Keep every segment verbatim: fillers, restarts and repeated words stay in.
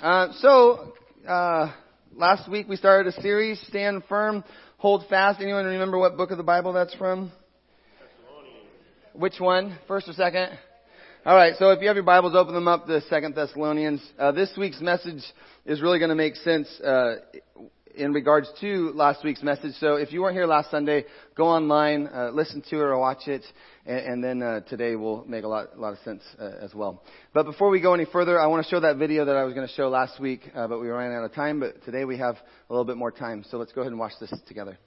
Uh, so, uh, last week we started a series, Stand Firm, Hold Fast. Anyone remember what book of the Bible that's from? Thessalonians. Which one? First or second? Alright, so if you have your Bibles, open them up to Second Thessalonians. Uh, this week's message is really going to make sense, uh, in regards to last week's message. So if you weren't here last Sunday, go online, uh, listen to it or watch it, and, and then uh, today will make a lot, a lot of sense uh, as well. But before we go any further, I want to show that video that I was going to show last week, uh, but we ran out of time. But today we have a little bit more time, so let's go ahead and watch this together.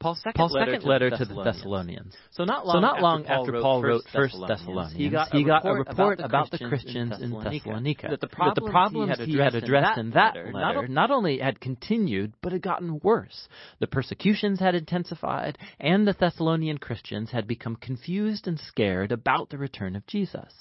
Paul's second, Paul's letter, second to letter to the Thessalonians. Thessalonians. So not long, so not after, long Paul after Paul wrote First Thessalonians, Thessalonians he, got he got a report about the Christians, about the Christians in Thessalonica. In Thessalonica that, the that the problems he had addressed in that, in that letter, letter not only had continued, but had gotten worse. The persecutions had intensified, and the Thessalonian Christians had become confused and scared about the return of Jesus.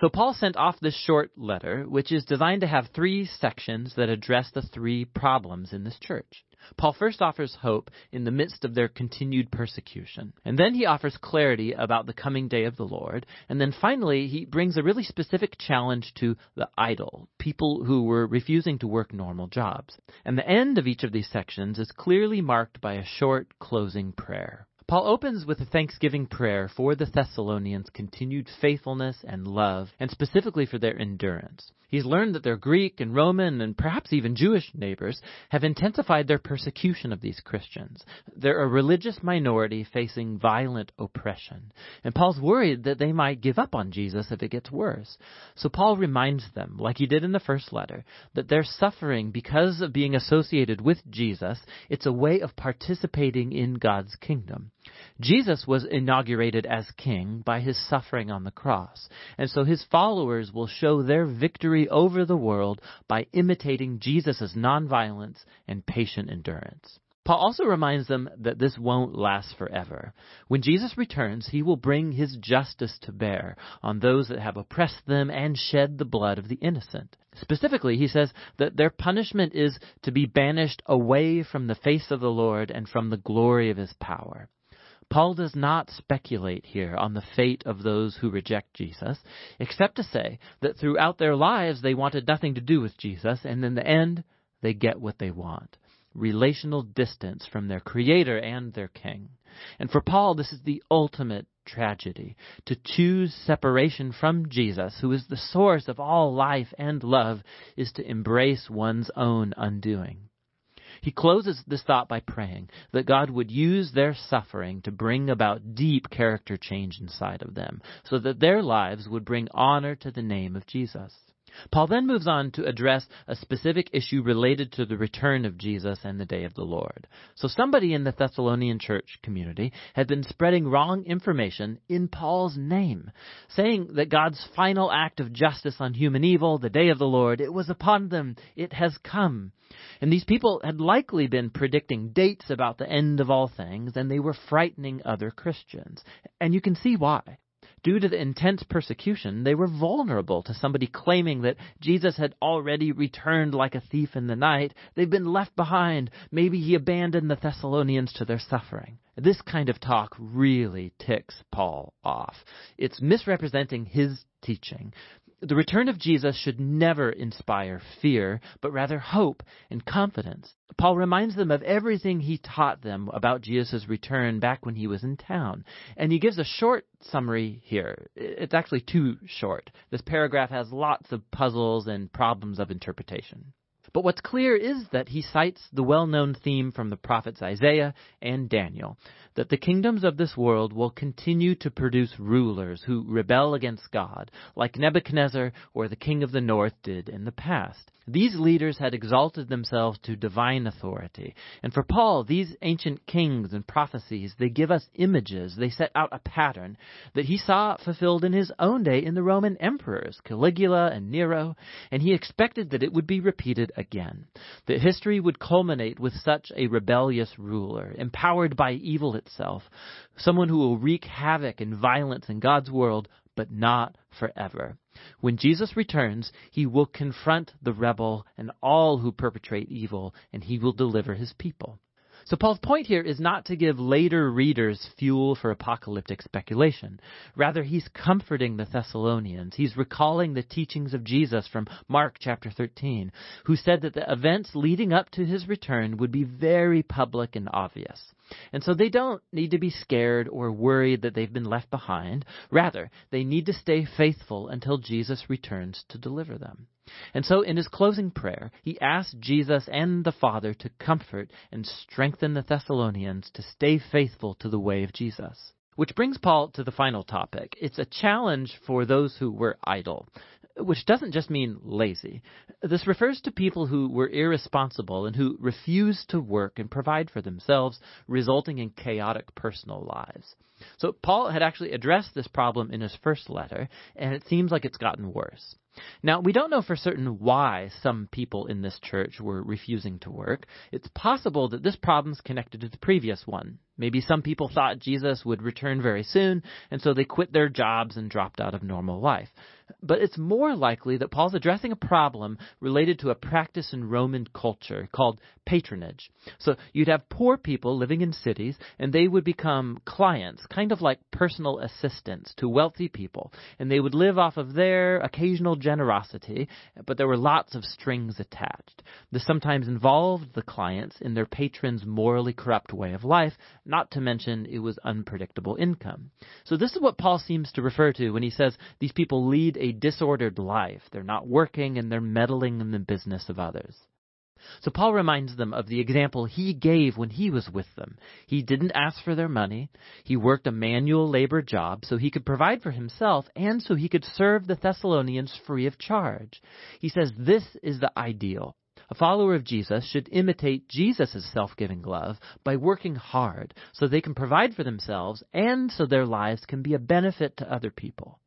So Paul sent off this short letter, which is designed to have three sections that address the three problems in this church. Paul first offers hope in the midst of their continued persecution, and then he offers clarity about the coming day of the Lord, and then finally he brings a really specific challenge to the idle, people who were refusing to work normal jobs. And the end of each of these sections is clearly marked by a short closing prayer. Paul opens with a thanksgiving prayer for the Thessalonians' continued faithfulness and love, and specifically for their endurance. He's learned that their Greek and Roman and perhaps even Jewish neighbors have intensified their persecution of these Christians. They're a religious minority facing violent oppression, and Paul's worried that they might give up on Jesus if it gets worse. So Paul reminds them, like he did in the first letter, that their suffering because of being associated with Jesus, it's a way of participating in God's kingdom. Jesus was inaugurated as king by his suffering on the cross, and so his followers will show their victory over the world by imitating Jesus' nonviolence and patient endurance. Paul also reminds them that this won't last forever. When Jesus returns, he will bring his justice to bear on those that have oppressed them and shed the blood of the innocent. Specifically, he says that their punishment is to be banished away from the face of the Lord and from the glory of his power. Paul does not speculate here on the fate of those who reject Jesus, except to say that throughout their lives they wanted nothing to do with Jesus, and in the end they get what they want, relational distance from their Creator and their King. And for Paul, this is the ultimate tragedy, to choose separation from Jesus, who is the source of all life and love, is to embrace one's own undoing. He closes this thought by praying that God would use their suffering to bring about deep character change inside of them, so that their lives would bring honor to the name of Jesus. Paul then moves on to address a specific issue related to the return of Jesus and the day of the Lord. So somebody in the Thessalonian church community had been spreading wrong information in Paul's name, saying that God's final act of justice on human evil, the day of the Lord, it was upon them, it has come. And these people had likely been predicting dates about the end of all things, and they were frightening other Christians. And you can see why. Due to the intense persecution, they were vulnerable to somebody claiming that Jesus had already returned like a thief in the night. They've been left behind. Maybe he abandoned the Thessalonians to their suffering. This kind of talk really ticks Paul off. It's misrepresenting his teaching. The return of Jesus should never inspire fear, but rather hope and confidence. Paul reminds them of everything he taught them about Jesus' return back when he was in town. And he gives a short summary here. It's actually too short. This paragraph has lots of puzzles and problems of interpretation. But what's clear is that he cites the well-known theme from the prophets Isaiah and Daniel, that the kingdoms of this world will continue to produce rulers who rebel against God, like Nebuchadnezzar or the king of the north did in the past. These leaders had exalted themselves to divine authority. And for Paul, these ancient kings and prophecies, they give us images. They set out a pattern that he saw fulfilled in his own day in the Roman emperors, Caligula and Nero, and he expected that it would be repeated again. Again, that history would culminate with such a rebellious ruler, empowered by evil itself, someone who will wreak havoc and violence in God's world, but not forever. When Jesus returns, he will confront the rebel and all who perpetrate evil, and he will deliver his people. So Paul's point here is not to give later readers fuel for apocalyptic speculation. Rather, he's comforting the Thessalonians. He's recalling the teachings of Jesus from Mark chapter thirteen, who said that the events leading up to his return would be very public and obvious. And so they don't need to be scared or worried that they've been left behind. Rather, they need to stay faithful until Jesus returns to deliver them. And so in his closing prayer, he asked Jesus and the Father to comfort and strengthen the Thessalonians to stay faithful to the way of Jesus. Which brings Paul to the final topic. It's a challenge for those who were idle, which doesn't just mean lazy. This refers to people who were irresponsible and who refused to work and provide for themselves, resulting in chaotic personal lives. So Paul had actually addressed this problem in his first letter, and it seems like it's gotten worse. Now, we don't know for certain why some people in this church were refusing to work. It's possible that this problem's connected to the previous one. Maybe some people thought Jesus would return very soon, and so they quit their jobs and dropped out of normal life. But it's more likely that Paul's addressing a problem related to a practice in Roman culture called patronage. So you'd have poor people living in cities, and they would become clients, kind of like personal assistants to wealthy people, and they would live off of their occasional generosity, but there were lots of strings attached. This sometimes involved the clients in their patrons' morally corrupt way of life, not to mention it was unpredictable income. So this is what Paul seems to refer to when he says these people lead a disordered life. They're not working and they're meddling in the business of others. So Paul reminds them of the example he gave when he was with them. He didn't ask for their money. He worked a manual labor job so he could provide for himself and so he could serve the Thessalonians free of charge. He says this is the ideal. A follower of Jesus should imitate Jesus' self-giving love by working hard so they can provide for themselves and so their lives can be a benefit to other people.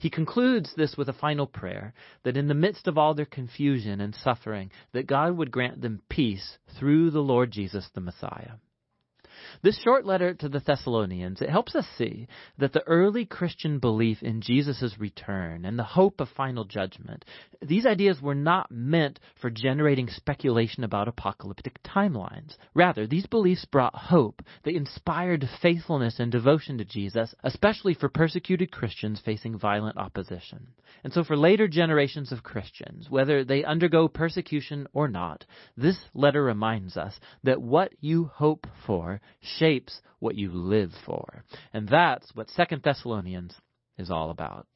He concludes this with a final prayer that in the midst of all their confusion and suffering, that God would grant them peace through the Lord Jesus the Messiah. This short letter to the Thessalonians, it helps us see that the early Christian belief in Jesus' return and the hope of final judgment, these ideas were not meant for generating speculation about apocalyptic timelines. Rather, these beliefs brought hope. They inspired faithfulness and devotion to Jesus, especially for persecuted Christians facing violent opposition. And so for later generations of Christians, whether they undergo persecution or not, this letter reminds us that what you hope for shapes what you live for. And that's what Second Thessalonians is all about.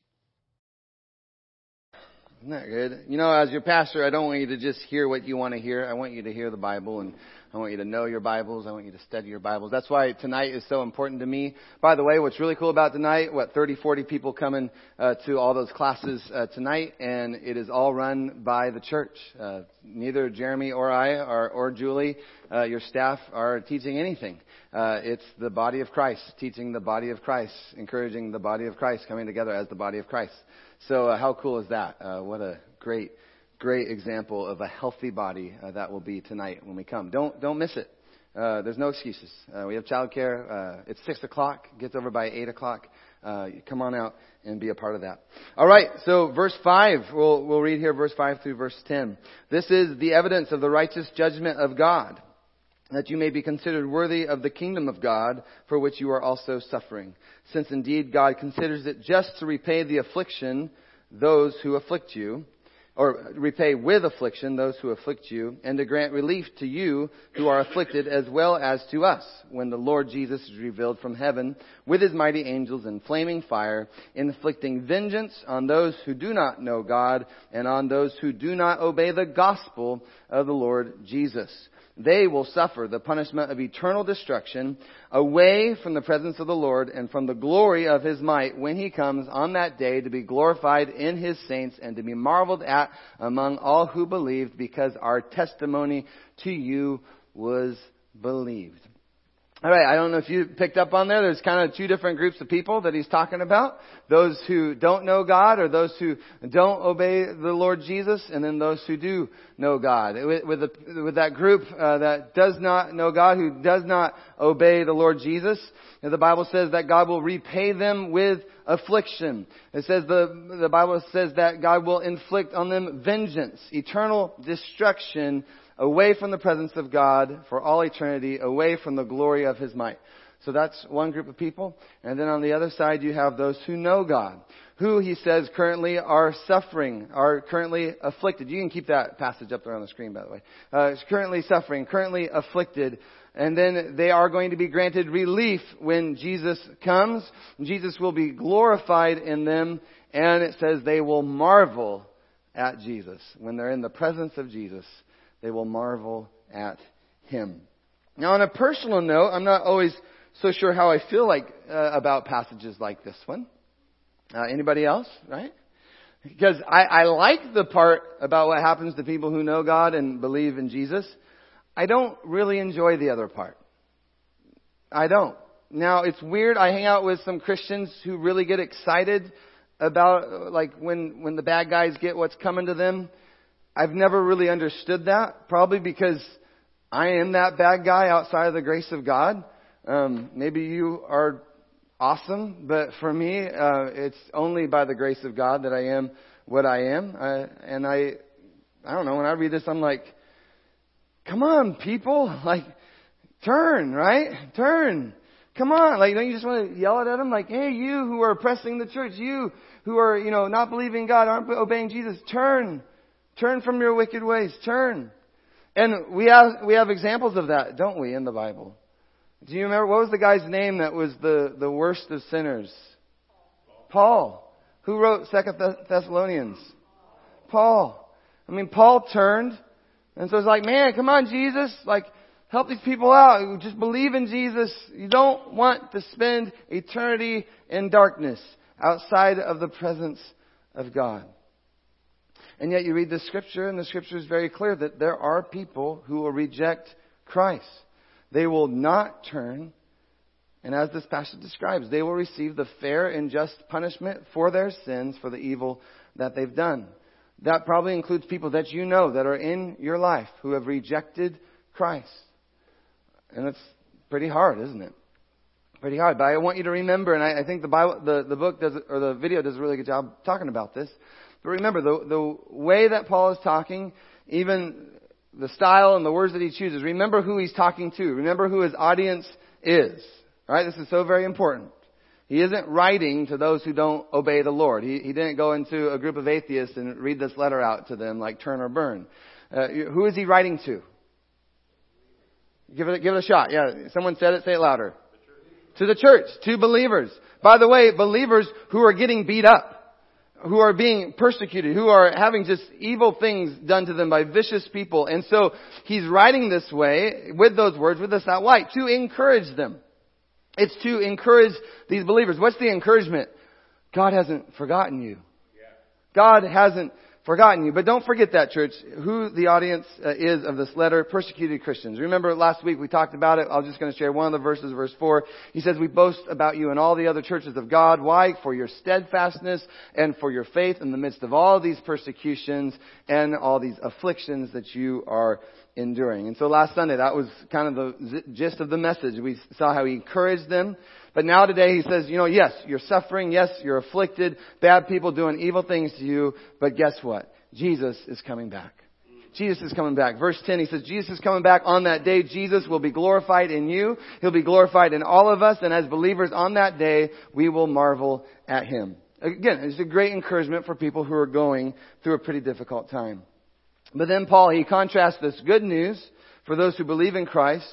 Isn't that good? You know, as your pastor, I don't want you to just hear what you want to hear. I want you to hear the Bible, and I want you to know your Bibles. I want you to study your Bibles. That's why tonight is so important to me. By the way, what's really cool about tonight, what, thirty, forty people coming uh, to all those classes uh, tonight, and it is all run by the church. Uh, neither Jeremy or I or, or Julie, uh, your staff, are teaching anything. Uh, it's the body of Christ, teaching the body of Christ, encouraging the body of Christ, coming together as the body of Christ. So uh, how cool is that? Uh, what a great, great example of a healthy body uh, that will be tonight when we come. Don't don't miss it. Uh, there's no excuses. Uh, we have childcare. Uh, it's six o'clock. Gets over by eight o'clock. Uh, come on out and be a part of that. All right, so verse five. We'll, we'll read here verse five through verse ten. This is the evidence of the righteous judgment of God, that you may be considered worthy of the kingdom of God, for which you are also suffering. Since indeed God considers it just to repay the affliction those who afflict you, or repay with affliction those who afflict you, and to grant relief to you who are afflicted as well as to us, when the Lord Jesus is revealed from heaven with his mighty angels in flaming fire, inflicting vengeance on those who do not know God and on those who do not obey the gospel of the Lord Jesus. They will suffer the punishment of eternal destruction away from the presence of the Lord and from the glory of his might when he comes on that day to be glorified in his saints and to be marveled at among all who believed, because our testimony to you was believed. All right, I don't know if you picked up on there. There's kind of two different groups of people that he's talking about. Those who don't know God, or those who don't obey the Lord Jesus, and then those who do know God. With, with, the, with that group uh, that does not know God, who does not obey the Lord Jesus, the Bible says that God will repay them with affliction. It says the, the Bible says that God will inflict on them vengeance, eternal destruction away from the presence of God for all eternity, away from the glory of his might. So that's one group of people. And then on the other side, you have those who know God, who, he says, currently are suffering, are currently afflicted. You can keep that passage up there on the screen, by the way. Uh, it's currently suffering, currently afflicted. And then they are going to be granted relief when Jesus comes. Jesus will be glorified in them. And it says they will marvel at Jesus. When they're in the presence of Jesus, they will marvel at him. Now, on a personal note, I'm not always so sure how I feel like uh, about passages like this one. Uh, anybody else, right? Because I, I like the part about what happens to people who know God and believe in Jesus. I don't really enjoy the other part. I don't. Now, it's weird. I hang out with some Christians who really get excited about, like, when, when the bad guys get what's coming to them. I've never really understood that, probably because I am that bad guy outside of the grace of God. Um, maybe you are awesome, but for me, uh, it's only by the grace of God that I am what I am. I, and I, I don't know, when I read this, I'm like, come on, people, like, turn, right? Turn. Come on. Like, don't you just want to yell it at them? Like, hey, you who are oppressing the church, you who are, you know, not believing God, aren't obeying Jesus, turn. Turn from your wicked ways. Turn. And we have we have examples of that, don't we, in the Bible? Do you remember, what was the guy's name that was the, the worst of sinners? Paul. Paul. Who wrote Second Thessalonians? Paul. I mean, Paul turned. And so it's like, man, come on, Jesus. Like, help these people out. Just believe in Jesus. You don't want to spend eternity in darkness outside of the presence of God. And yet you read the scripture, and the scripture is very clear that there are people who will reject Christ. They will not turn. And as this passage describes, they will receive the fair and just punishment for their sins, for the evil that they've done. That probably includes people that you know that are in your life who have rejected Christ. And it's pretty hard, isn't it? Pretty hard. But I want you to remember, and I, I think the Bible, the, the book does, or the video does a really good job talking about this. But remember, the, the way that Paul is talking, even the style and the words that he chooses, remember who he's talking to. Remember who his audience is. Right? This is so very important. He isn't writing to those who don't obey the Lord. He, he didn't go into a group of atheists and read this letter out to them like turn or burn. Uh, who is he writing to? Give it, give it a shot. Yeah, someone said it. Say it louder. The to the church. To believers. By the way, believers who are getting beat up, who are being persecuted, who are having just evil things done to them by vicious people. And so he's writing this way with those words, with this out. Why? To encourage them. It's to encourage these believers. What's the encouragement? God hasn't forgotten you. Yeah. God hasn't forgotten you. But don't forget that, church, who the audience is of this letter, persecuted Christians. Remember last week we talked about it. I'm just going to share one of the verses, verse four. He says, we boast about you and all the other churches of God. Why? For your steadfastness and for your faith in the midst of all these persecutions and all these afflictions that you are enduring. And so last Sunday, that was kind of the gist of the message. We saw how he encouraged them. But now today he says, you know, yes, you're suffering. Yes, you're afflicted. Bad people doing evil things to you. But guess what? Jesus is coming back. Jesus is coming back. Verse ten, he says, Jesus is coming back. On that day, Jesus will be glorified in you. He'll be glorified in all of us. And as believers on that day, we will marvel at him. Again, it's a great encouragement for people who are going through a pretty difficult time. But then Paul, he contrasts this good news for those who believe in Christ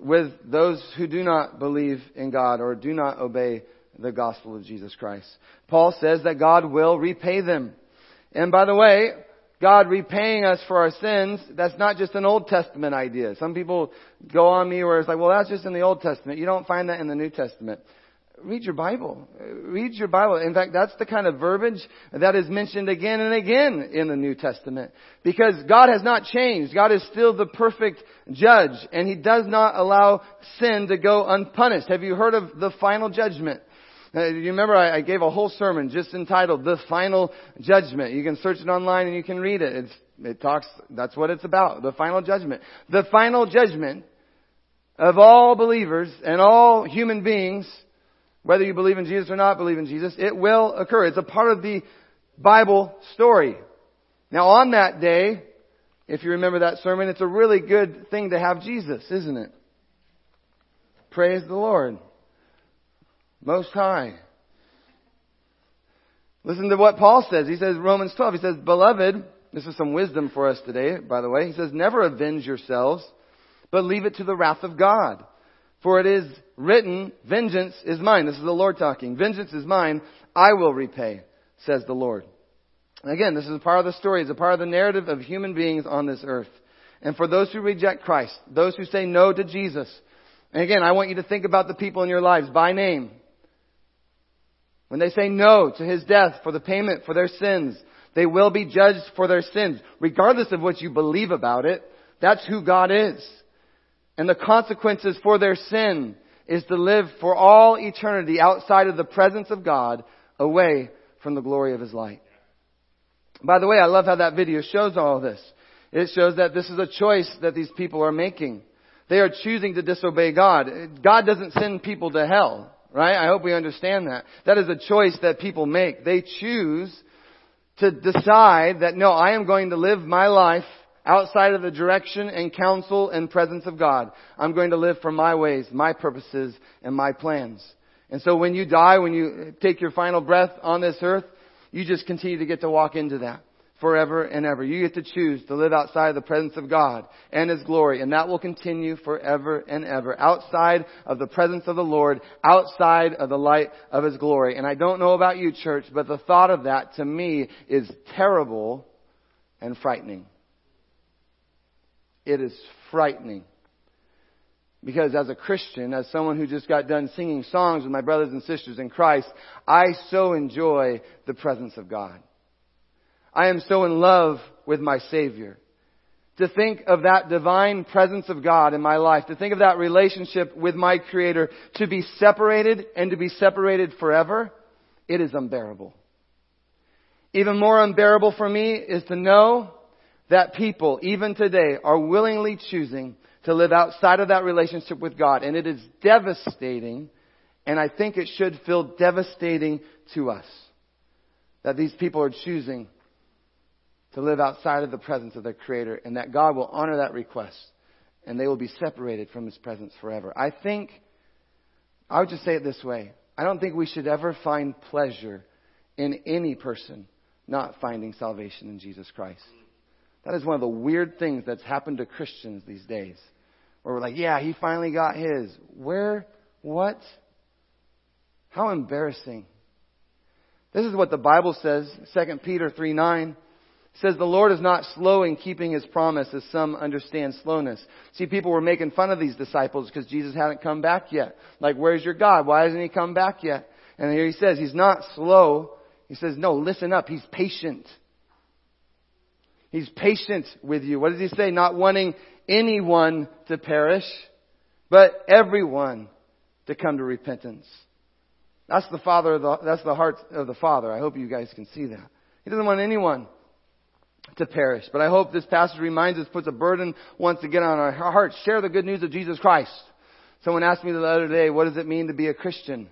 with those who do not believe in God or do not obey the gospel of Jesus Christ. Paul says that God will repay them. And by the way, God repaying us for our sins, that's not just an Old Testament idea. Some people go on me where it's like, well, that's just in the Old Testament. You don't find that in the New Testament. Read your Bible. Read your Bible. In fact, that's the kind of verbiage that is mentioned again and again in the New Testament. Because God has not changed. God is still the perfect judge. And he does not allow sin to go unpunished. Have you heard of the final judgment? Now, you remember I, I gave a whole sermon just entitled The Final Judgment. You can search it online and you can read it. It's, it talks, that's what it's about. The final judgment. The final judgment of all believers and all human beings, whether you believe in Jesus or not believe in Jesus, it will occur. It's a part of the Bible story. Now on that day, If you remember that sermon, it's a really good thing to have Jesus, isn't it? Praise the Lord, Most High. Listen to what Paul says. He says, Romans twelve, he says, Beloved, this is some wisdom for us today, by the way. He says, Never avenge yourselves, but leave it to the wrath of God. For it is written, Vengeance is mine. This is the Lord talking. Vengeance is mine. I will repay, says the Lord. Again, this is a part of the story. It's a part of the narrative of human beings on this earth. And for those who reject Christ, those who say no to Jesus. And again, I want you to think about the people in your lives by name. When they say no to his death for the payment for their sins, they will be judged for their sins, regardless of what you believe about it. That's who God is. And the consequences for their sin is to live for all eternity outside of the presence of God, away from the glory of his light. By the way, I love how that video shows all of this. It shows that this is a choice that these people are making. They are choosing to disobey God. God doesn't send people to hell, right? I hope we understand that. That is a choice that people make. They choose to decide that, no, I am going to live my life outside of the direction and counsel and presence of God. I'm going to live for my ways, my purposes, and my plans. And so when you die, when you take your final breath on this earth, you just continue to get to walk into that forever and ever. You get to choose to live outside of the presence of God and his glory. And that will continue forever and ever. Outside of the presence of the Lord. Outside of the light of his glory. And I don't know about you, church, but the thought of that to me is terrible and frightening. It is frightening. Because as a Christian, as someone who just got done singing songs with my brothers and sisters in Christ, I so enjoy the presence of God. I am so in love with my Savior. To think of that divine presence of God in my life, to think of that relationship with my Creator, to be separated and to be separated forever, it is unbearable. Even more unbearable for me is to know that people, even today, are willingly choosing to live outside of that relationship with God. And it is devastating, and I think it should feel devastating to us, that these people are choosing to live outside of the presence of their Creator, and that God will honor that request, and they will be separated from his presence forever. I think, I would just say it this way, I don't think we should ever find pleasure in any person not finding salvation in Jesus Christ. That is one of the weird things that's happened to Christians these days. Where we're like, yeah, he finally got his. Where? What? How embarrassing. This is what the Bible says. Second Peter three nine says, The Lord is not slow in keeping his promise, as some understand slowness. See, people were making fun of these disciples because Jesus hadn't come back yet. Like, where's your God? Why hasn't he come back yet? And here he says, he's not slow. He says, no, listen up. He's patient. He's patient with you. What does he say? Not wanting anyone to perish, but everyone to come to repentance. That's the father of the, that's the heart of the Father. I hope you guys can see that. He doesn't want anyone to perish. But I hope this passage reminds us, puts a burden once again on our hearts. Share the good news of Jesus Christ. Someone asked me the other day, what does it mean to be a Christian?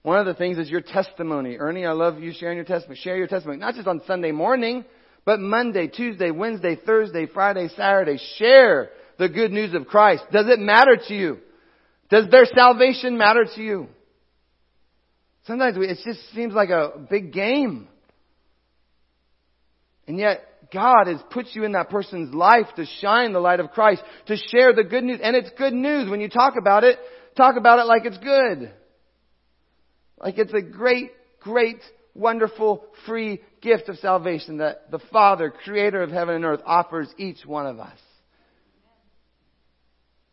One of the things is your testimony. Ernie, I love you sharing your testimony. Share your testimony. Not just on Sunday morning, but Monday, Tuesday, Wednesday, Thursday, Friday, Saturday, share the good news of Christ. Does it matter to you? Does their salvation matter to you? Sometimes we, it just seems like a big game. And yet, God has put you in that person's life to shine the light of Christ, to share the good news. And it's good news. When you talk about it, talk about it like it's good. Like it's a great, great, wonderful, free gift of salvation that the Father, Creator of heaven and earth, offers each one of us.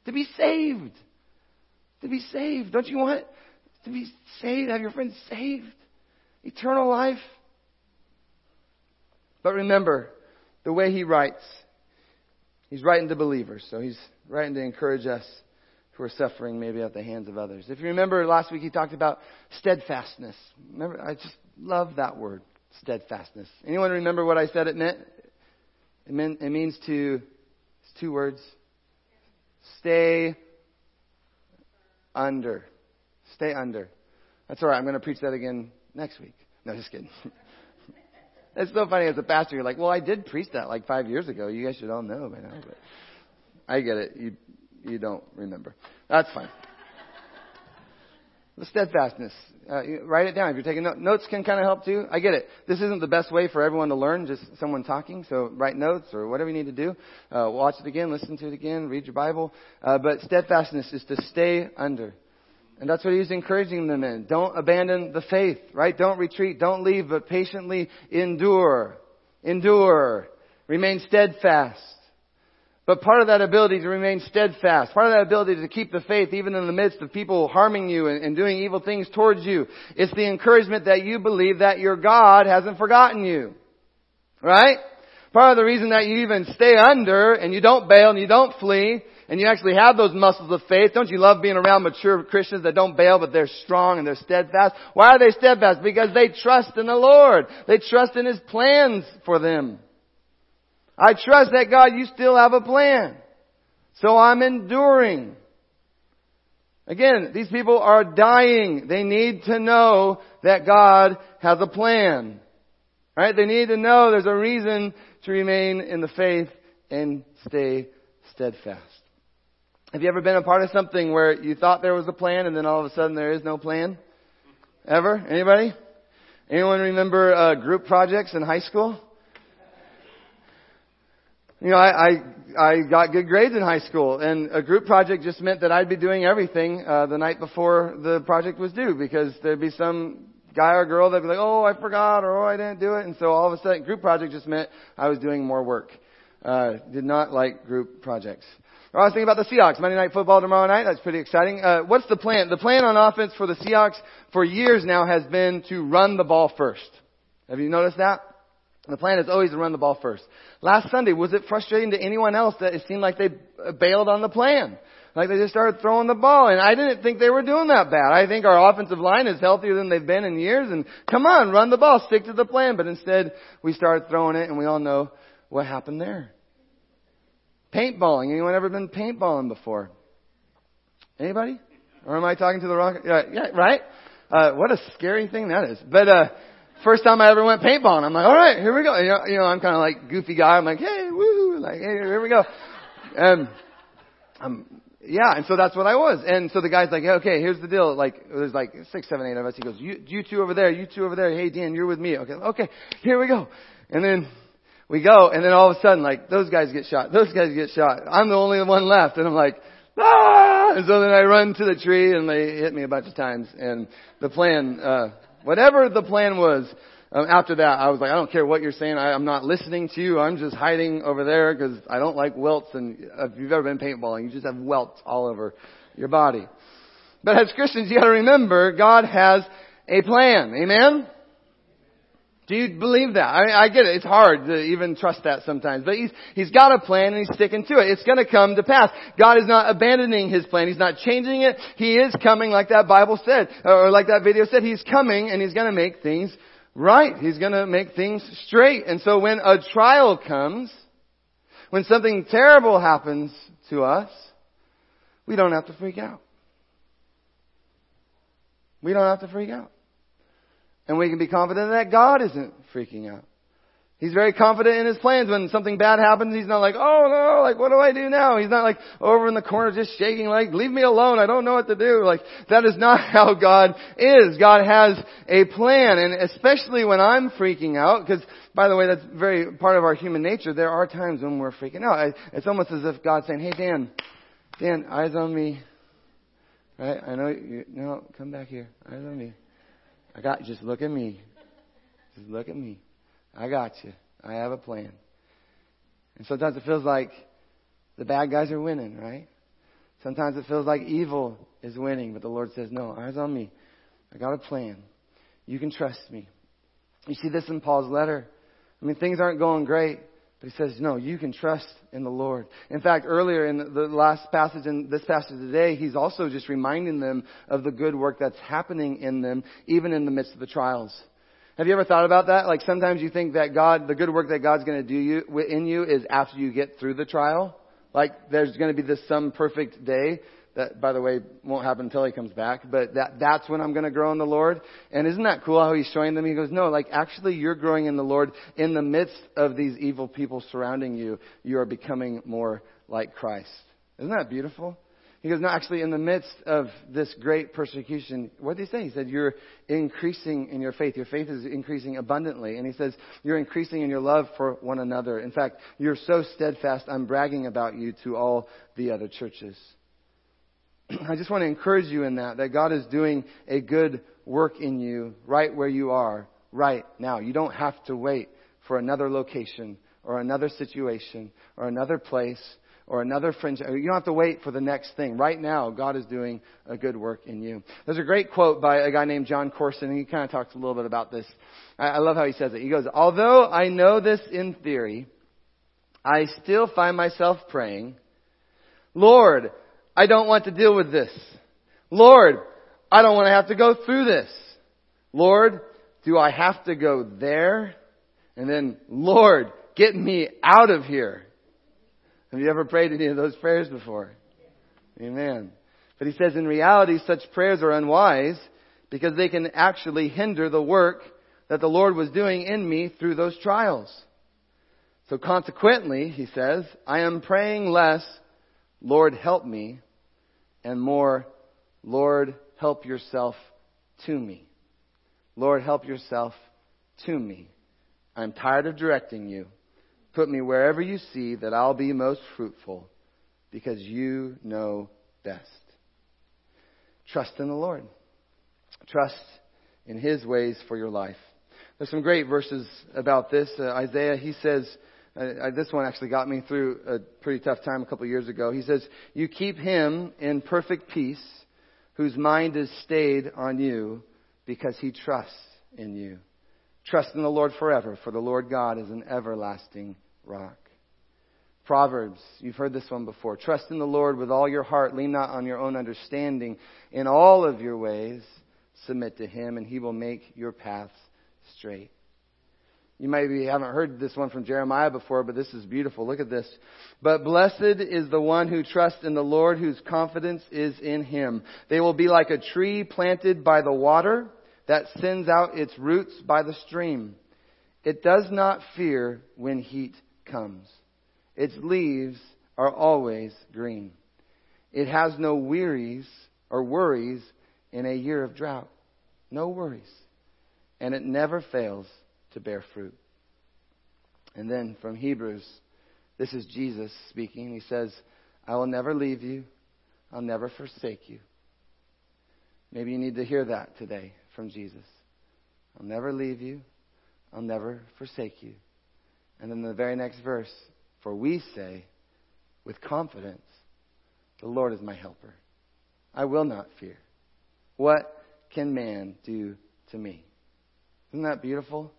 To be saved. To be saved. Don't you want to be saved? Have your friends saved? Eternal life. But remember, the way he writes, he's writing to believers. So he's writing to encourage us who are suffering maybe at the hands of others. If you remember last week, he talked about steadfastness. Remember, I just love that word, steadfastness. Anyone remember what I said it meant? It, meant, it means to, it's two words, stay under. Stay under. That's all right. I'm going to preach that again next week. No, just kidding. That's so funny. As a pastor, you're like, well, I did preach that like five years ago. You guys should all know by now. But I get it. You you don't remember. That's fine. The steadfastness. Uh, write it down. If you're taking notes, notes can kind of help too. I get it. This isn't the best way for everyone to learn, just someone talking. So write notes or whatever you need to do. Uh, watch it again, listen to it again, read your Bible. Uh, but steadfastness is to stay under. And that's what he's encouraging them in. Don't abandon the faith, right? Don't retreat, don't leave, but patiently endure. Endure. Remain steadfast. But part of that ability to remain steadfast, part of that ability to keep the faith even in the midst of people harming you and, and doing evil things towards you, it's the encouragement that you believe that your God hasn't forgotten you. Right? Part of the reason that you even stay under and you don't bail and you don't flee and you actually have those muscles of faith. Don't you love being around mature Christians that don't bail, but they're strong and they're steadfast? Why are they steadfast? Because they trust in the Lord. They trust in His plans for them. I trust that, God, you still have a plan. So I'm enduring. Again, these people are dying. They need to know that God has a plan. Right? They need to know there's a reason to remain in the faith and stay steadfast. Have you ever been a part of something where you thought there was a plan and then all of a sudden there is no plan? Ever? Anybody? Anyone remember uh, group projects in high school? You know, I, I I got good grades in high school, and a group project just meant that I'd be doing everything uh, the night before the project was due, because there'd be some guy or girl that'd be like, oh, I forgot, or oh, I didn't do it, and so all of a sudden, group project just meant I was doing more work. Uh, did not like group projects. Well, I was thinking about the Seahawks. Monday Night Football tomorrow night. That's pretty exciting. Uh, what's the plan? The plan on offense for the Seahawks for years now has been to run the ball first. Have you noticed that? The plan is always to run the ball first. Last Sunday, was it frustrating to anyone else that it seemed like they bailed on the plan? Like they just started throwing the ball, and I didn't think they were doing that bad. I think our offensive line is healthier than they've been in years, and come on, run the ball, stick to the plan. But instead, we started throwing it, and we all know what happened there. Paintballing. Anyone ever been paintballing before? Anybody? Or am I talking to the wrong? Uh, yeah, right? Uh, what a scary thing that is. But, uh, First time I ever went paintballing, I'm like, all right, here we go. You know, you know I'm kind of like goofy guy. I'm like, hey, woo, like, hey, here we go. Um, I'm, yeah, and so that's what I was. And so the guy's like, okay, here's the deal. Like, there's like six, seven, eight of us. He goes, you, you two over there, you two over there. Hey, Dan, you're with me. Okay, okay, here we go. And then we go, and then all of a sudden, like, those guys get shot. Those guys get shot. I'm the only one left, and I'm like, ah! And so then I run to the tree, and they hit me a bunch of times. And the plan, uh, Whatever the plan was, um, after that, I was like, I don't care what you're saying. I, I'm not listening to you. I'm just hiding over there because I don't like welts. And if you've ever been paintballing, you just have welts all over your body. But as Christians, you got to remember, God has a plan. Amen? Do you believe that? I, I get it. It's hard to even trust that sometimes. But he's, he's got a plan and he's sticking to it. It's going to come to pass. God is not abandoning his plan. He's not changing it. He is coming like that Bible said, or like that video said. He's coming and he's going to make things right. He's going to make things straight. And so when a trial comes, when something terrible happens to us, we don't have to freak out. We don't have to freak out. And we can be confident that God isn't freaking out. He's very confident in his plans. When something bad happens, he's not like, oh no, like what do I do now? He's not like over in the corner just shaking like, leave me alone, I don't know what to do. Like that is not how God is. God has a plan. And especially when I'm freaking out, because by the way, that's very part of our human nature. There are times when we're freaking out. I, it's almost as if God's saying, hey Dan, Dan, eyes on me. Right? I know you, no, come back here. Eyes on me. I got you. Just look at me. Just look at me. I got you. I have a plan. And sometimes it feels like the bad guys are winning, right? Sometimes it feels like evil is winning, but the Lord says, no, eyes on me. I got a plan. You can trust me. You see this in Paul's letter. I mean, things aren't going great. But he says, no, you can trust in the Lord. In fact, earlier in the last passage, in this passage today, he's also just reminding them of the good work that's happening in them, even in the midst of the trials. Have you ever thought about that? Like sometimes you think that God, the good work that God's going to do you, in you is after you get through the trial. Like there's going to be this some perfect day That, by the way, won't happen until he comes back. But that, that's when I'm going to grow in the Lord. And isn't that cool how he's showing them? He goes, no, like actually you're growing in the Lord in the midst of these evil people surrounding you. You are becoming more like Christ. Isn't that beautiful? He goes, no, actually in the midst of this great persecution, what did he say? He said, you're increasing in your faith. Your faith is increasing abundantly. And he says, you're increasing in your love for one another. In fact, you're so steadfast, I'm bragging about you to all the other churches. I just want to encourage you in that, that God is doing a good work in you right where you are right now. You don't have to wait for another location or another situation or another place or another friend. You don't have to wait for the next thing. Right now, God is doing a good work in you. There's a great quote by a guy named John Corson, and he kind of talks a little bit about this. I love how he says it. He goes, although I know this in theory, I still find myself praying, Lord, I don't want to deal with this. Lord, I don't want to have to go through this. Lord, do I have to go there? And then, Lord, get me out of here. Have you ever prayed any of those prayers before? Amen. But he says in reality, such prayers are unwise because they can actually hinder the work that the Lord was doing in me through those trials. So consequently, he says, I am praying less, Lord, help me, and more, Lord, help yourself to me. Lord, help yourself to me. I'm tired of directing you. Put me wherever you see that I'll be most fruitful, because you know best. Trust in the Lord. Trust in his ways for your life. There's some great verses about this. Uh, Isaiah, he says, I, I, this one actually got me through a pretty tough time a couple years ago. He says, you keep him in perfect peace whose mind is stayed on you because he trusts in you. Trust in the Lord forever, for the Lord God is an everlasting rock. Proverbs, you've heard this one before. Trust in the Lord with all your heart. Lean not on your own understanding. In all of your ways, submit to him, and he will make your paths straight. You maybe haven't heard this one from Jeremiah before, but this is beautiful. Look at this. But blessed is the one who trusts in the Lord, whose confidence is in him. They will be like a tree planted by the water that sends out its roots by the stream. It does not fear when heat comes. Its leaves are always green. It has no wearies or worries in a year of drought. No worries. And it never fails to bear fruit. And then from Hebrews, this is Jesus speaking. He says, I will never leave you. I'll never forsake you. Maybe you need to hear that today from Jesus. I'll never leave you. I'll never forsake you. And then the very next verse, for we say with confidence, the Lord is my helper. I will not fear. What can man do to me? Isn't that beautiful?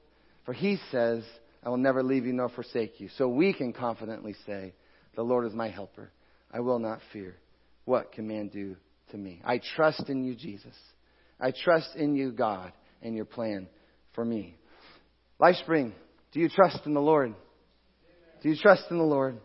For he says, I will never leave you nor forsake you. So we can confidently say, the Lord is my helper. I will not fear. What can man do to me? I trust in you, Jesus. I trust in you, God, and your plan for me. LifeSpring, do you trust in the Lord? Do you trust in the Lord?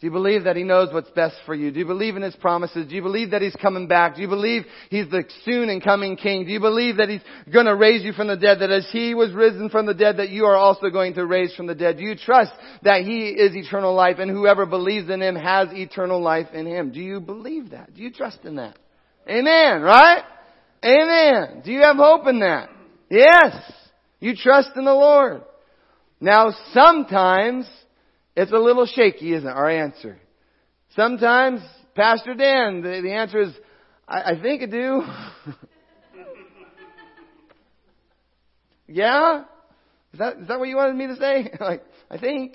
Do you believe that he knows what's best for you? Do you believe in his promises? Do you believe that he's coming back? Do you believe he's the soon and coming king? Do you believe that he's going to raise you from the dead? That as he was risen from the dead, that you are also going to raise from the dead? Do you trust that he is eternal life and whoever believes in him has eternal life in him? Do you believe that? Do you trust in that? Amen, right? Amen. Do you have hope in that? Yes. You trust in the Lord. Now, sometimes it's a little shaky, isn't it, our answer? Sometimes, Pastor Dan, the, the answer is, I, I think I do. Yeah? Is that is that what you wanted me to say? Like, I think.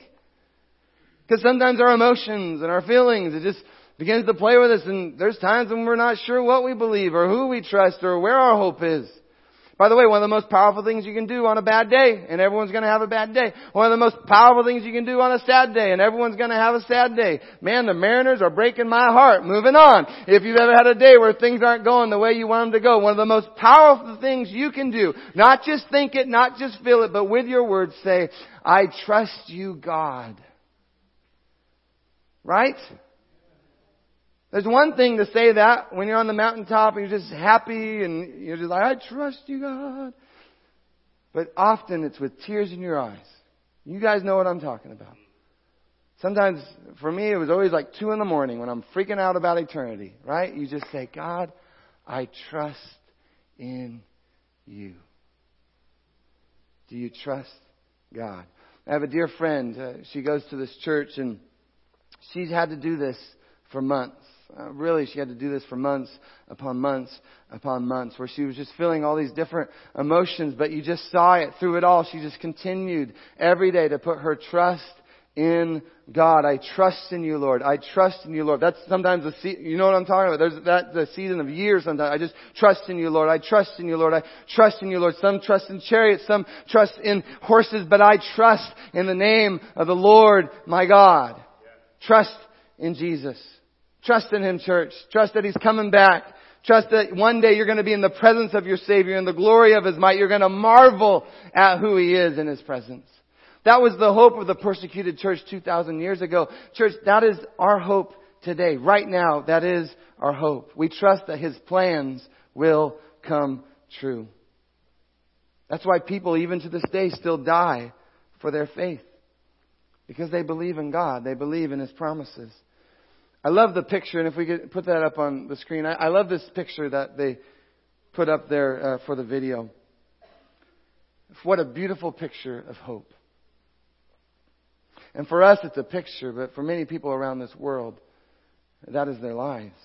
Because sometimes our emotions and our feelings, it just begins to play with us. And there's times when we're not sure what we believe or who we trust or where our hope is. By the way, one of the most powerful things you can do on a bad day, and everyone's going to have a bad day. One of the most powerful things you can do on a sad day, and everyone's going to have a sad day. Man, the Mariners are breaking my heart. Moving on. If you've ever had a day where things aren't going the way you want them to go, one of the most powerful things you can do, not just think it, not just feel it, but with your words say, I trust you, God. Right? There's one thing to say that when you're on the mountaintop and you're just happy and you're just like, I trust you, God. But often it's with tears in your eyes. You guys know what I'm talking about. Sometimes, for me, it was always like two in the morning when I'm freaking out about eternity, right? You just say, God, I trust in you. Do you trust God? I have a dear friend. Uh, she goes to this church, and she's had to do this for months. Uh, really, she had to do this for months upon months upon months, where she was just feeling all these different emotions, but you just saw it through it all. She just continued every day to put her trust in God. I trust in you, Lord. I trust in you, Lord. That's sometimes the se- you know what I'm talking about. There's that the season of years sometimes. I just trust in you, Lord. I trust in you, Lord. I trust in you, Lord. Some trust in chariots, some trust in horses, but I trust in the name of the Lord my God. Yeah. Trust in Jesus. Trust in Him, church. Trust that He's coming back. Trust that one day you're going to be in the presence of your Savior, in the glory of His might. You're going to marvel at who He is in His presence. That was the hope of the persecuted church two thousand years ago. Church, that is our hope today. Right now, that is our hope. We trust that His plans will come true. That's why people, even to this day, still die for their faith. Because they believe in God. They believe in His promises. I love the picture, and if we could put that up on the screen. I, I love this picture that they put up there uh, for the video. What a beautiful picture of hope. And for us, it's a picture, but for many people around this world, that is their lives.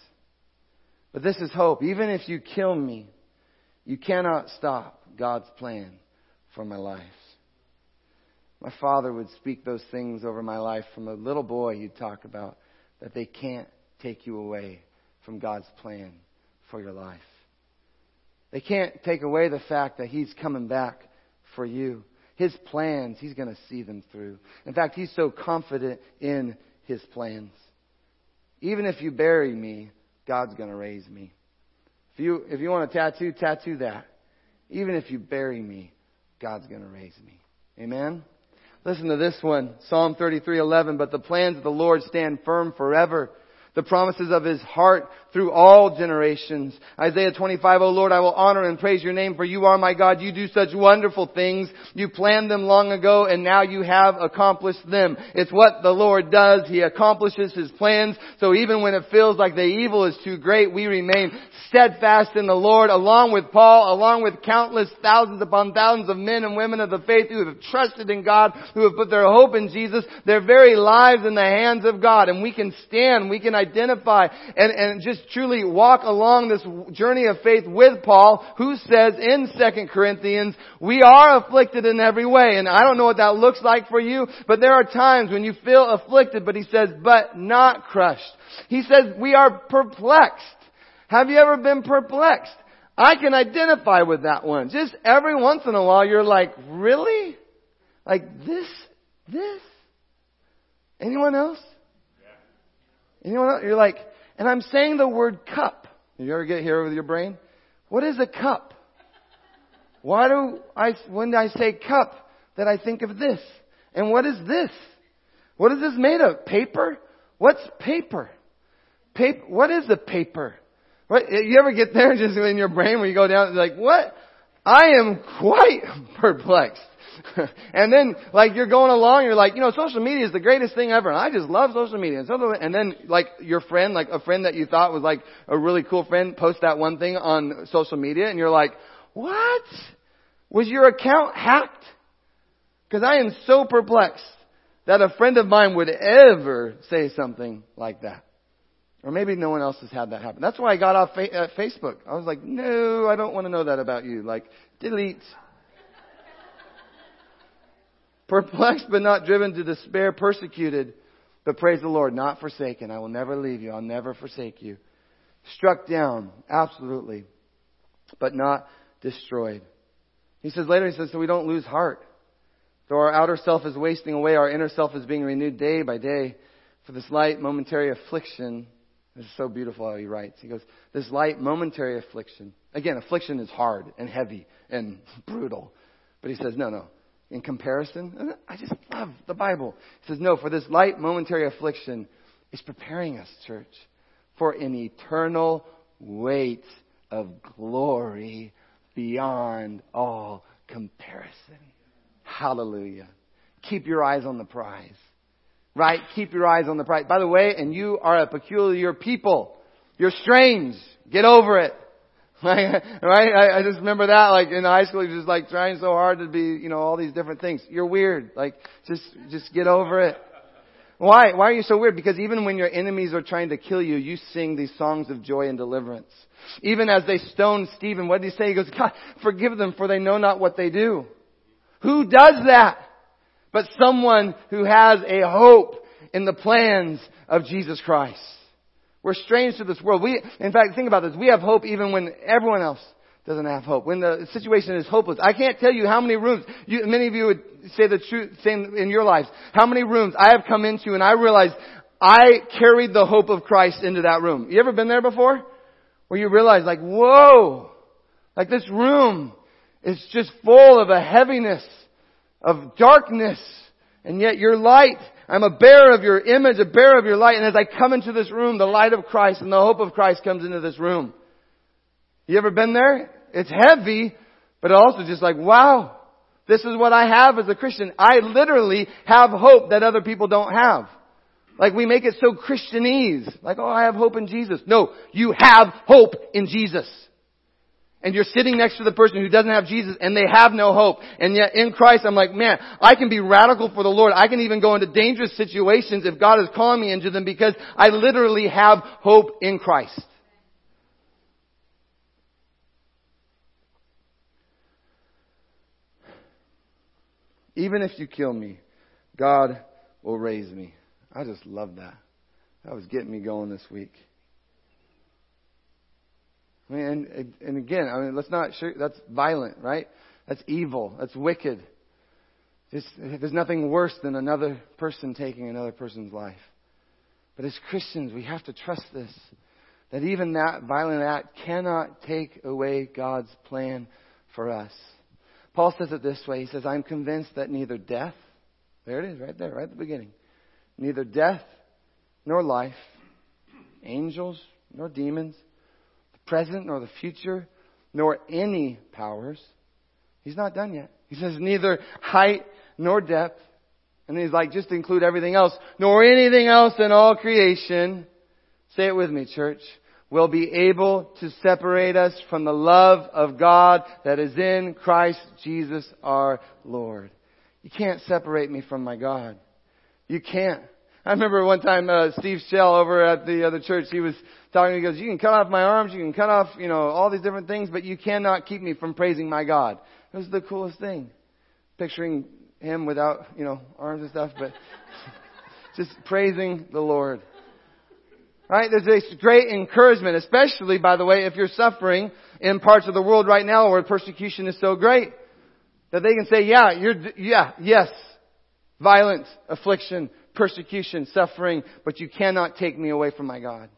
But this is hope. Even if you kill me, you cannot stop God's plan for my life. My father would speak those things over my life from a little boy. He'd talk about that they can't take you away from God's plan for your life. They can't take away the fact that He's coming back for you. His plans, He's going to see them through. In fact, He's so confident in His plans. Even if you bury me, God's going to raise me. If you if you want a tattoo, tattoo that. Even if you bury me, God's going to raise me. Amen? Listen to this one, Psalm thirty-three eleven. But the plans of the Lord stand firm forever. The promises of His heart through all generations. Isaiah twenty-five, O Lord, I will honor and praise Your name, for You are my God. You do such wonderful things. You planned them long ago, and now You have accomplished them. It's what the Lord does. He accomplishes His plans. So even when it feels like the evil is too great, we remain steadfast in the Lord, along with Paul, along with countless thousands upon thousands of men and women of the faith who have trusted in God, who have put their hope in Jesus, their very lives in the hands of God. And we can stand, we can identify and, and just truly walk along this journey of faith with Paul, who says in Second Corinthians, we are afflicted in every way. And I don't know what that looks like for you, but there are times when you feel afflicted, but he says, but not crushed. He says, we are perplexed. Have you ever been perplexed? I can identify with that one. Just every once in a while, you're like, really? Like this? This? Anyone else? Anyone else? You're like, and I'm saying the word cup. You ever get here with your brain? What is a cup? Why do I, when I say cup, that I think of this? And what is this? What is this made of? Paper? What's paper? Paper? What is a paper? What, you ever get there just in your brain where you go down and like, what? I am quite perplexed. And then, like, you're going along, you're like, you know, social media is the greatest thing ever. And I just love social media. And, so, and then, like, your friend, like a friend that you thought was, like, a really cool friend, posts that one thing on social media. And you're like, what? Was your account hacked? Because I am so perplexed that a friend of mine would ever say something like that. Or maybe no one else has had that happen. That's why I got off fa- uh, Facebook. I was like, no, I don't want to know that about you. Like, delete. Perplexed but not driven to despair, persecuted, but praise the Lord, not forsaken. I will never leave you. I'll never forsake you. Struck down, absolutely, but not destroyed. He says later, he says, so we don't lose heart. Though our outer self is wasting away, our inner self is being renewed day by day. For this light momentary affliction, this is so beautiful how he writes. He goes, this light momentary affliction. Again, affliction is hard and heavy and brutal. But he says, no, no. In comparison, I just love the Bible. It says, no, for this light momentary affliction is preparing us, church, for an eternal weight of glory beyond all comparison. Hallelujah. Keep your eyes on the prize. Right? Keep your eyes on the prize. By the way, and you are a peculiar people. You're strange. Get over it. Right? I, I just remember that, like in high school, you're just like trying so hard to be, you know, all these different things. You're weird. Like, just, just get over it. Why? Why are you so weird? Because even when your enemies are trying to kill you, you sing these songs of joy and deliverance. Even as they stoned Stephen, what did he say? He goes, God, forgive them, for they know not what they do. Who does that? But someone who has a hope in the plans of Jesus Christ. We're strange to this world. We, in fact, think about this. We have hope even when everyone else doesn't have hope. When the situation is hopeless. I can't tell you how many rooms, you, many of you would say the truth same in your lives. How many rooms I have come into and I realized I carried the hope of Christ into that room. You ever been there before? Where you realize like, whoa, like this room is just full of a heaviness, of darkness, and yet your light. I'm a bearer of your image, a bearer of your light. And as I come into this room, the light of Christ and the hope of Christ comes into this room. You ever been there? It's heavy, but also just like, wow, this is what I have as a Christian. I literally have hope that other people don't have. Like we make it so Christianese. Like, oh, I have hope in Jesus. No, you have hope in Jesus. And you're sitting next to the person who doesn't have Jesus and they have no hope. And yet in Christ, I'm like, man, I can be radical for the Lord. I can even go into dangerous situations if God is calling me into them because I literally have hope in Christ. Even if you kill me, God will raise me. I just love that. That was getting me going this week. I mean, and, and again, I mean, let's not, sure, that's violent, right? That's evil. That's wicked. Just, there's nothing worse than another person taking another person's life. But as Christians, we have to trust this, that even that violent act cannot take away God's plan for us. Paul says it this way. He says, I'm convinced that neither death, there it is right there, right at the beginning, neither death nor life, angels nor demons, present nor the future, nor any powers. He's not done yet. He says neither height nor depth. And he's like, just include everything else, nor anything else in all creation. Say it with me, church. Will be able to separate us from the love of God that is in Christ Jesus our Lord. You can't separate me from my God. You can't. I remember one time uh, Steve Schell over at the other church, he was talking, he goes, you can cut off my arms, you can cut off, you know, all these different things, but you cannot keep me from praising my God. It was the coolest thing. Picturing him without, you know, arms and stuff, but just praising the Lord. Right? There's this great encouragement, especially, by the way, if you're suffering in parts of the world right now where persecution is so great, that they can say, yeah, you're, yeah, yes, violence, affliction, persecution, suffering, but you cannot take me away from my God.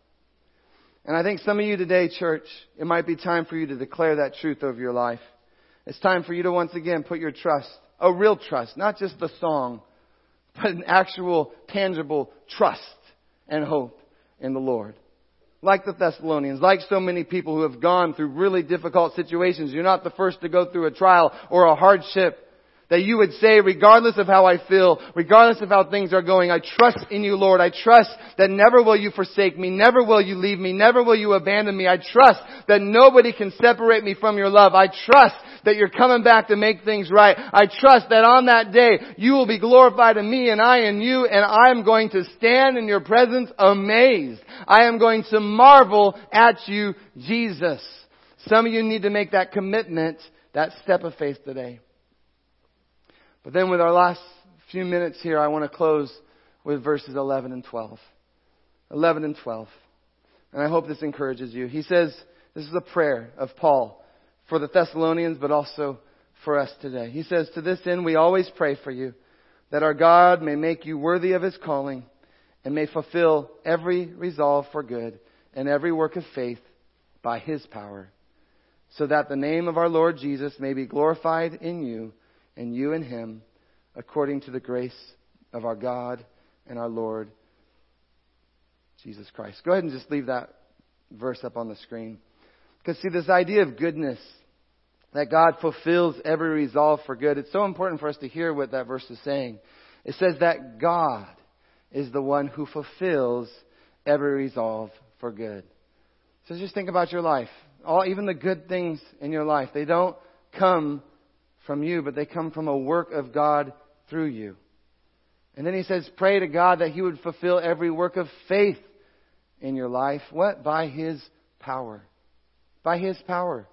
And I think some of you today, church, it might be time for you to declare that truth over your life. It's time for you to once again put your trust, a real trust, not just the song, but an actual, tangible trust and hope in the Lord. Like the Thessalonians, like so many people who have gone through really difficult situations, you're not the first to go through a trial or a hardship. That you would say, regardless of how I feel, regardless of how things are going, I trust in you, Lord. I trust that never will you forsake me. Never will you leave me. Never will you abandon me. I trust that nobody can separate me from your love. I trust that you're coming back to make things right. I trust that on that day, you will be glorified in me and I in you. And I am going to stand in your presence amazed. I am going to marvel at you, Jesus. Some of you need to make that commitment, that step of faith today. But then with our last few minutes here, I want to close with verses eleven and twelve. eleven and twelve. And I hope this encourages you. He says, this is a prayer of Paul for the Thessalonians, but also for us today. He says, to this end, we always pray for you, that our God may make you worthy of his calling and may fulfill every resolve for good and every work of faith by his power, so that the name of our Lord Jesus may be glorified in you and you and him, according to the grace of our God and our Lord Jesus Christ. Go ahead and just leave that verse up on the screen. Because see, this idea of goodness, that God fulfills every resolve for good, it's so important for us to hear what that verse is saying. It says that God is the one who fulfills every resolve for good. So just think about your life. All, even the good things in your life, they don't come from you, but they come from a work of God through you. And then he says, pray to God that he would fulfill every work of faith in your life. What? By his power. By his power.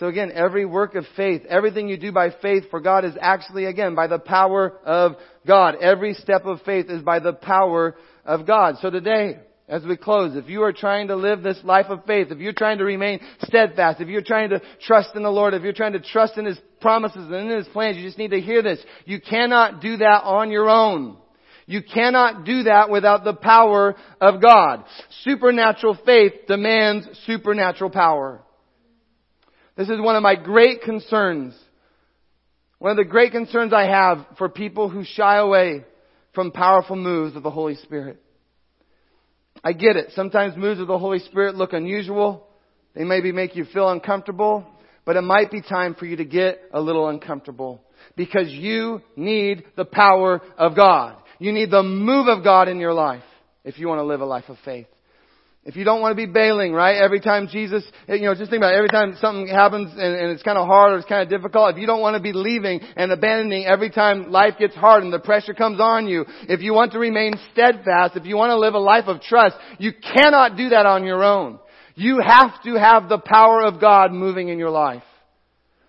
So again, every work of faith, everything you do by faith for God is actually, again, by the power of God. Every step of faith is by the power of God. So today, as we close, if you are trying to live this life of faith, if you're trying to remain steadfast, if you're trying to trust in the Lord, if you're trying to trust in his promises and in his plans, you just need to hear this. You cannot do that on your own. You cannot do that without the power of God. Supernatural faith demands supernatural power. This is one of my great concerns. One of the great concerns I have for people who shy away from powerful moves of the Holy Spirit. I get it. Sometimes moves of the Holy Spirit look unusual. They maybe make you feel uncomfortable. But it might be time for you to get a little uncomfortable. Because you need the power of God. You need the move of God in your life if you want to live a life of faith. If you don't want to be bailing, right? Every time Jesus, you know, just think about it. Every time something happens and, and it's kind of hard or it's kind of difficult. If you don't want to be leaving and abandoning every time life gets hard and the pressure comes on you. If you want to remain steadfast, if you want to live a life of trust, you cannot do that on your own. You have to have the power of God moving in your life.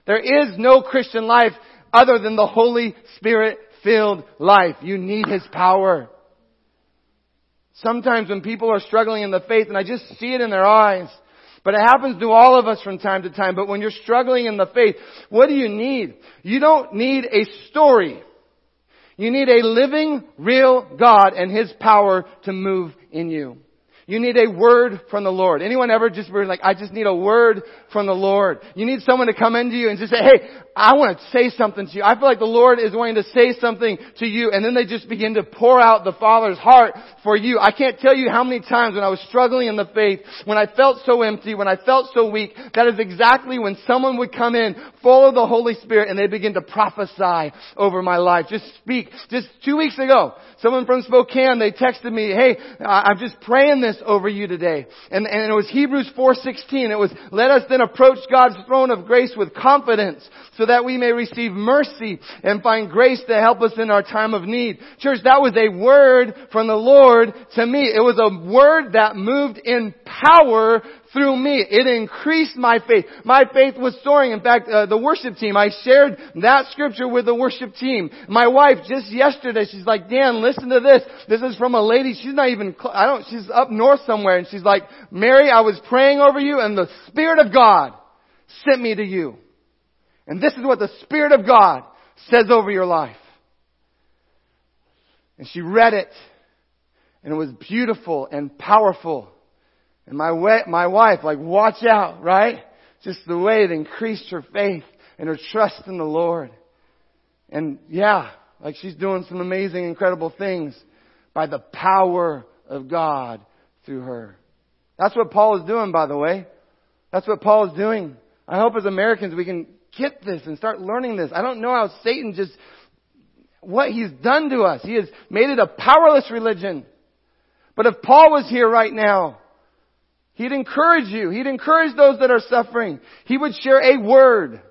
There is no Christian life other than the Holy Spirit-filled life. You need his power. Sometimes when people are struggling in the faith, and I just see it in their eyes, but it happens to all of us from time to time. But when you're struggling in the faith, what do you need? You don't need a story. You need a living, real God and his power to move in you. You need a word from the Lord. Anyone ever just be like, I just need a word from the Lord. You need someone to come into you and just say, hey, I want to say something to you. I feel like the Lord is wanting to say something to you. And then they just begin to pour out the Father's heart for you. I can't tell you how many times when I was struggling in the faith, when I felt so empty, when I felt so weak, that is exactly when someone would come in, full of the Holy Spirit, and they begin to prophesy over my life. Just speak. Just two weeks ago, someone from Spokane, they texted me, hey, I'm just praying this over you today. And, and it was Hebrews four sixteen. It was, let us then approach God's throne of grace with confidence so that we may receive mercy and find grace to help us in our time of need. Church, that was a word from the Lord to me. It was a word that moved in power through me. It increased my faith. My faith was soaring. In fact, uh, the worship team, I shared that scripture with the worship team. My wife just yesterday, she's like, Dan, listen to this. This is from a lady. She's not even, cl- I don't, she's up north somewhere. And she's like, Mary, I was praying over you and the Spirit of God sent me to you. And this is what the Spirit of God says over your life. And she read it. And it was beautiful and powerful. And my way, my wife, like, watch out, right? Just the way it increased her faith and her trust in the Lord. And yeah, like she's doing some amazing, incredible things by the power of God through her. That's what Paul is doing, by the way. That's what Paul is doing. I hope as Americans we can get this and start learning this. I don't know how Satan just, what he's done to us. He has made it a powerless religion. But if Paul was here right now, he'd encourage you. He'd encourage those that are suffering. He would share a word,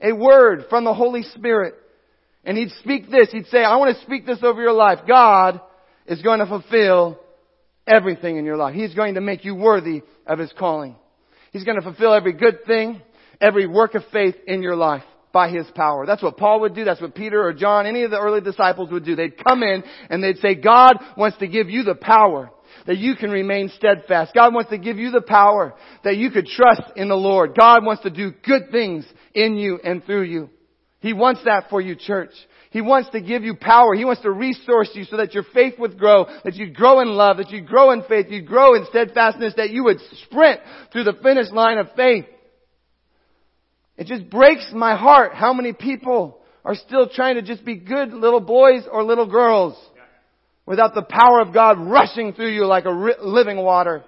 a word from the Holy Spirit. And he'd speak this. He'd say, I want to speak this over your life. God is going to fulfill everything in your life. He's going to make you worthy of his calling. He's going to fulfill every good thing, every work of faith in your life by his power. That's what Paul would do. That's what Peter or John, any of the early disciples would do. They'd come in and they'd say, God wants to give you the power that you can remain steadfast. God wants to give you the power that you could trust in the Lord. God wants to do good things in you and through you. He wants that for you, church. He wants to give you power. He wants to resource you so that your faith would grow, that you'd grow in love, that you'd grow in faith, you'd grow in steadfastness, that you would sprint through the finish line of faith. It just breaks my heart how many people are still trying to just be good little boys or little girls. without the power of God rushing through you like a ri- living water.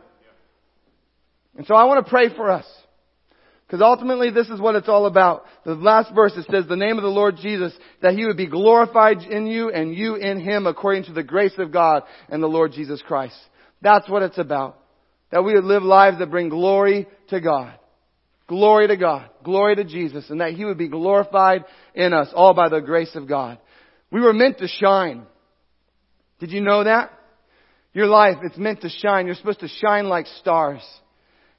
And so I want to pray for us, because ultimately this is what it's all about. The last verse, it says, the name of the Lord Jesus, that He would be glorified in you and you in Him, according to the grace of God and the Lord Jesus Christ. That's what it's about. That we would live lives that bring glory to God. Glory to God. Glory to Jesus. And that He would be glorified in us, all by the grace of God. We were meant to shine. Did you know that? Your life, it's meant to shine. You're supposed to shine like stars.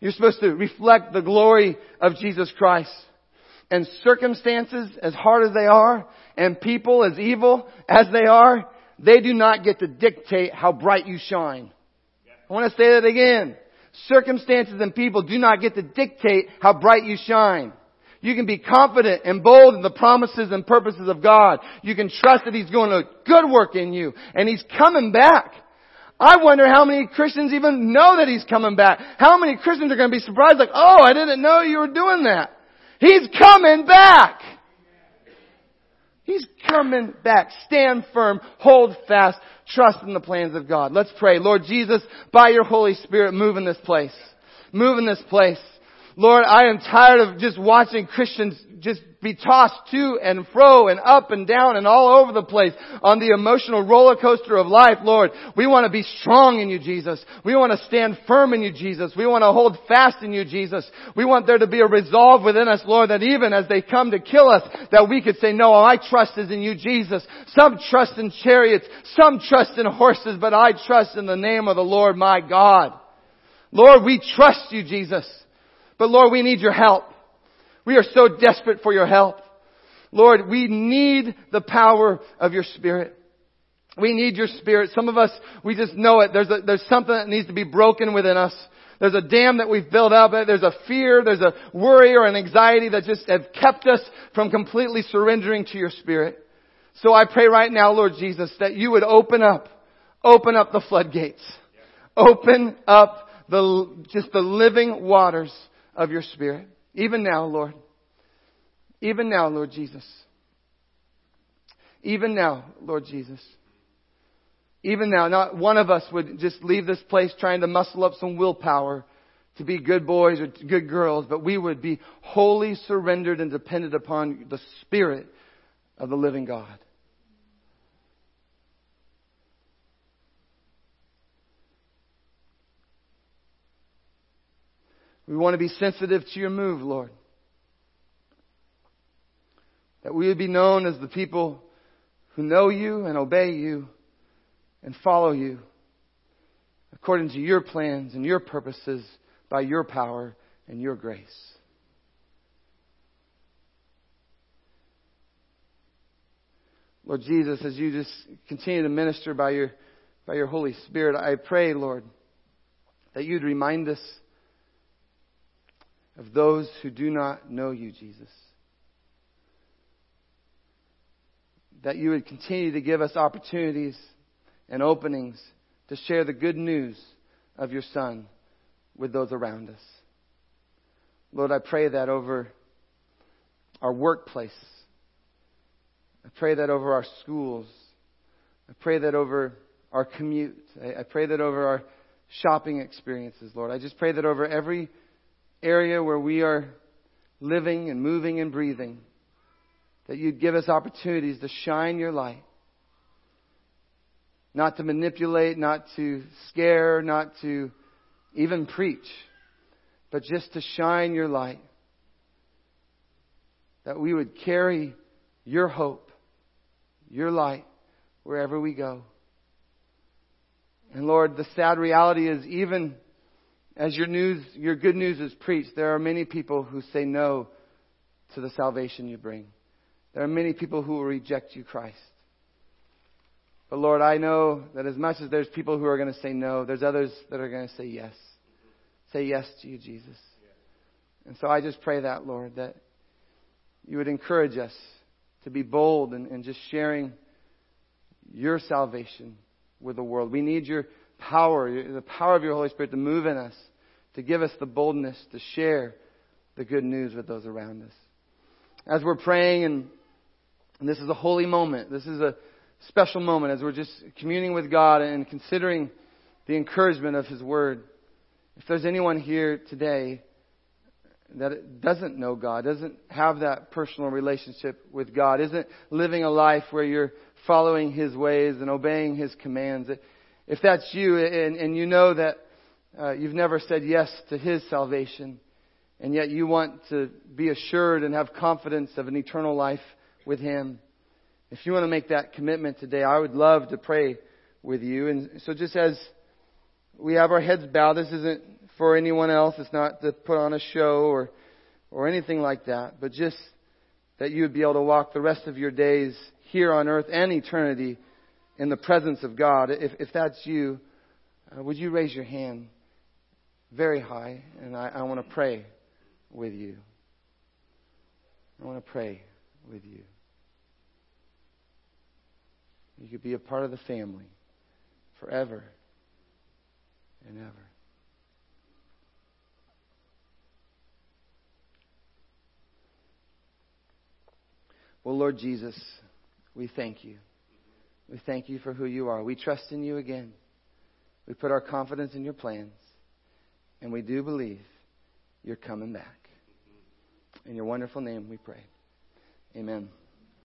You're supposed to reflect the glory of Jesus Christ. And circumstances, as hard as they are, and people, as evil as they are, they do not get to dictate how bright you shine. I want to say that again. Circumstances and people do not get to dictate how bright you shine. You can be confident and bold in the promises and purposes of God. You can trust that He's going to do good work in you. And He's coming back. I wonder how many Christians even know that He's coming back. How many Christians are going to be surprised, like, oh, I didn't know you were doing that. He's coming back. He's coming back. Stand firm. Hold fast. Trust in the plans of God. Let's pray. Lord Jesus, by your Holy Spirit, move in this place. Move in this place. Lord, I am tired of just watching Christians just be tossed to and fro and up and down and all over the place on the emotional roller coaster of life, Lord. We want to be strong in you, Jesus. We want to stand firm in you, Jesus. We want to hold fast in you, Jesus. We want there to be a resolve within us, Lord, that even as they come to kill us, that we could say, no, my trust is in you, Jesus. Some trust in chariots, some trust in horses, but I trust in the name of the Lord, my God. Lord, we trust you, Jesus. But Lord, we need your help. We are so desperate for your help. Lord, we need the power of your Spirit. We need your Spirit. Some of us, we just know it. There's a, there's something that needs to be broken within us. There's a dam that we've built up. There's a fear. There's a worry or an anxiety that just have kept us from completely surrendering to your Spirit. So I pray right now, Lord Jesus, that you would open up, open up the floodgates. Open up the, just the living waters of your Spirit. Even now, Lord. Even now, Lord Jesus. Even now, Lord Jesus. Even now. Not one of us would just leave this place trying to muscle up some willpower to be good boys or good girls, but we would be wholly surrendered and dependent upon the Spirit of the living God. We want to be sensitive to your move, Lord. That we would be known as the people who know you and obey you and follow you according to your plans and your purposes by your power and your grace. Lord Jesus, as you just continue to minister by your, by your Holy Spirit, I pray, Lord, that you'd remind us of those who do not know you, Jesus. That you would continue to give us opportunities and openings to share the good news of your Son with those around us. Lord, I pray that over our workplace. I pray that over our schools. I pray that over our commute. I, I pray that over our shopping experiences, Lord. I just pray that over every area where we are living and moving and breathing, that you'd give us opportunities to shine your light. Not to manipulate, not to scare, not to even preach, but just to shine your light. That we would carry your hope, your light, wherever we go. And Lord, the sad reality is, even as your news, your good news is preached, there are many people who say no to the salvation you bring. There are many people who will reject you, Christ. But Lord, I know that as much as there's people who are going to say no, there's others that are going to say yes. Say yes to you, Jesus. And so I just pray that, Lord, that you would encourage us to be bold and, and just sharing your salvation with the world. We need your power, the power of your Holy Spirit to move in us, to give us the boldness to share the good news with those around us. As we're praying, and, and this is a holy moment. This is a special moment as we're just communing with God and considering the encouragement of His Word. If there's anyone here today that doesn't know God, doesn't have that personal relationship with God, isn't living a life where you're following His ways and obeying His commands, if that's you and, and you know that uh, you've never said yes to His salvation, and yet you want to be assured and have confidence of an eternal life with Him, if you want to make that commitment today, I would love to pray with you. And so just as we have our heads bowed, this isn't for anyone else. It's not to put on a show or or anything like that, but just that you would be able to walk the rest of your days here on earth and eternity in the presence of God. If, if that's you, uh, would you raise your hand very high? And I, I want to pray with you. I want to pray with you. You could be a part of the family forever and ever. Well, Lord Jesus, we thank you. We thank you for who you are. We trust in you again. We put our confidence in your plans. And we do believe you're coming back. In your wonderful name we pray. Amen.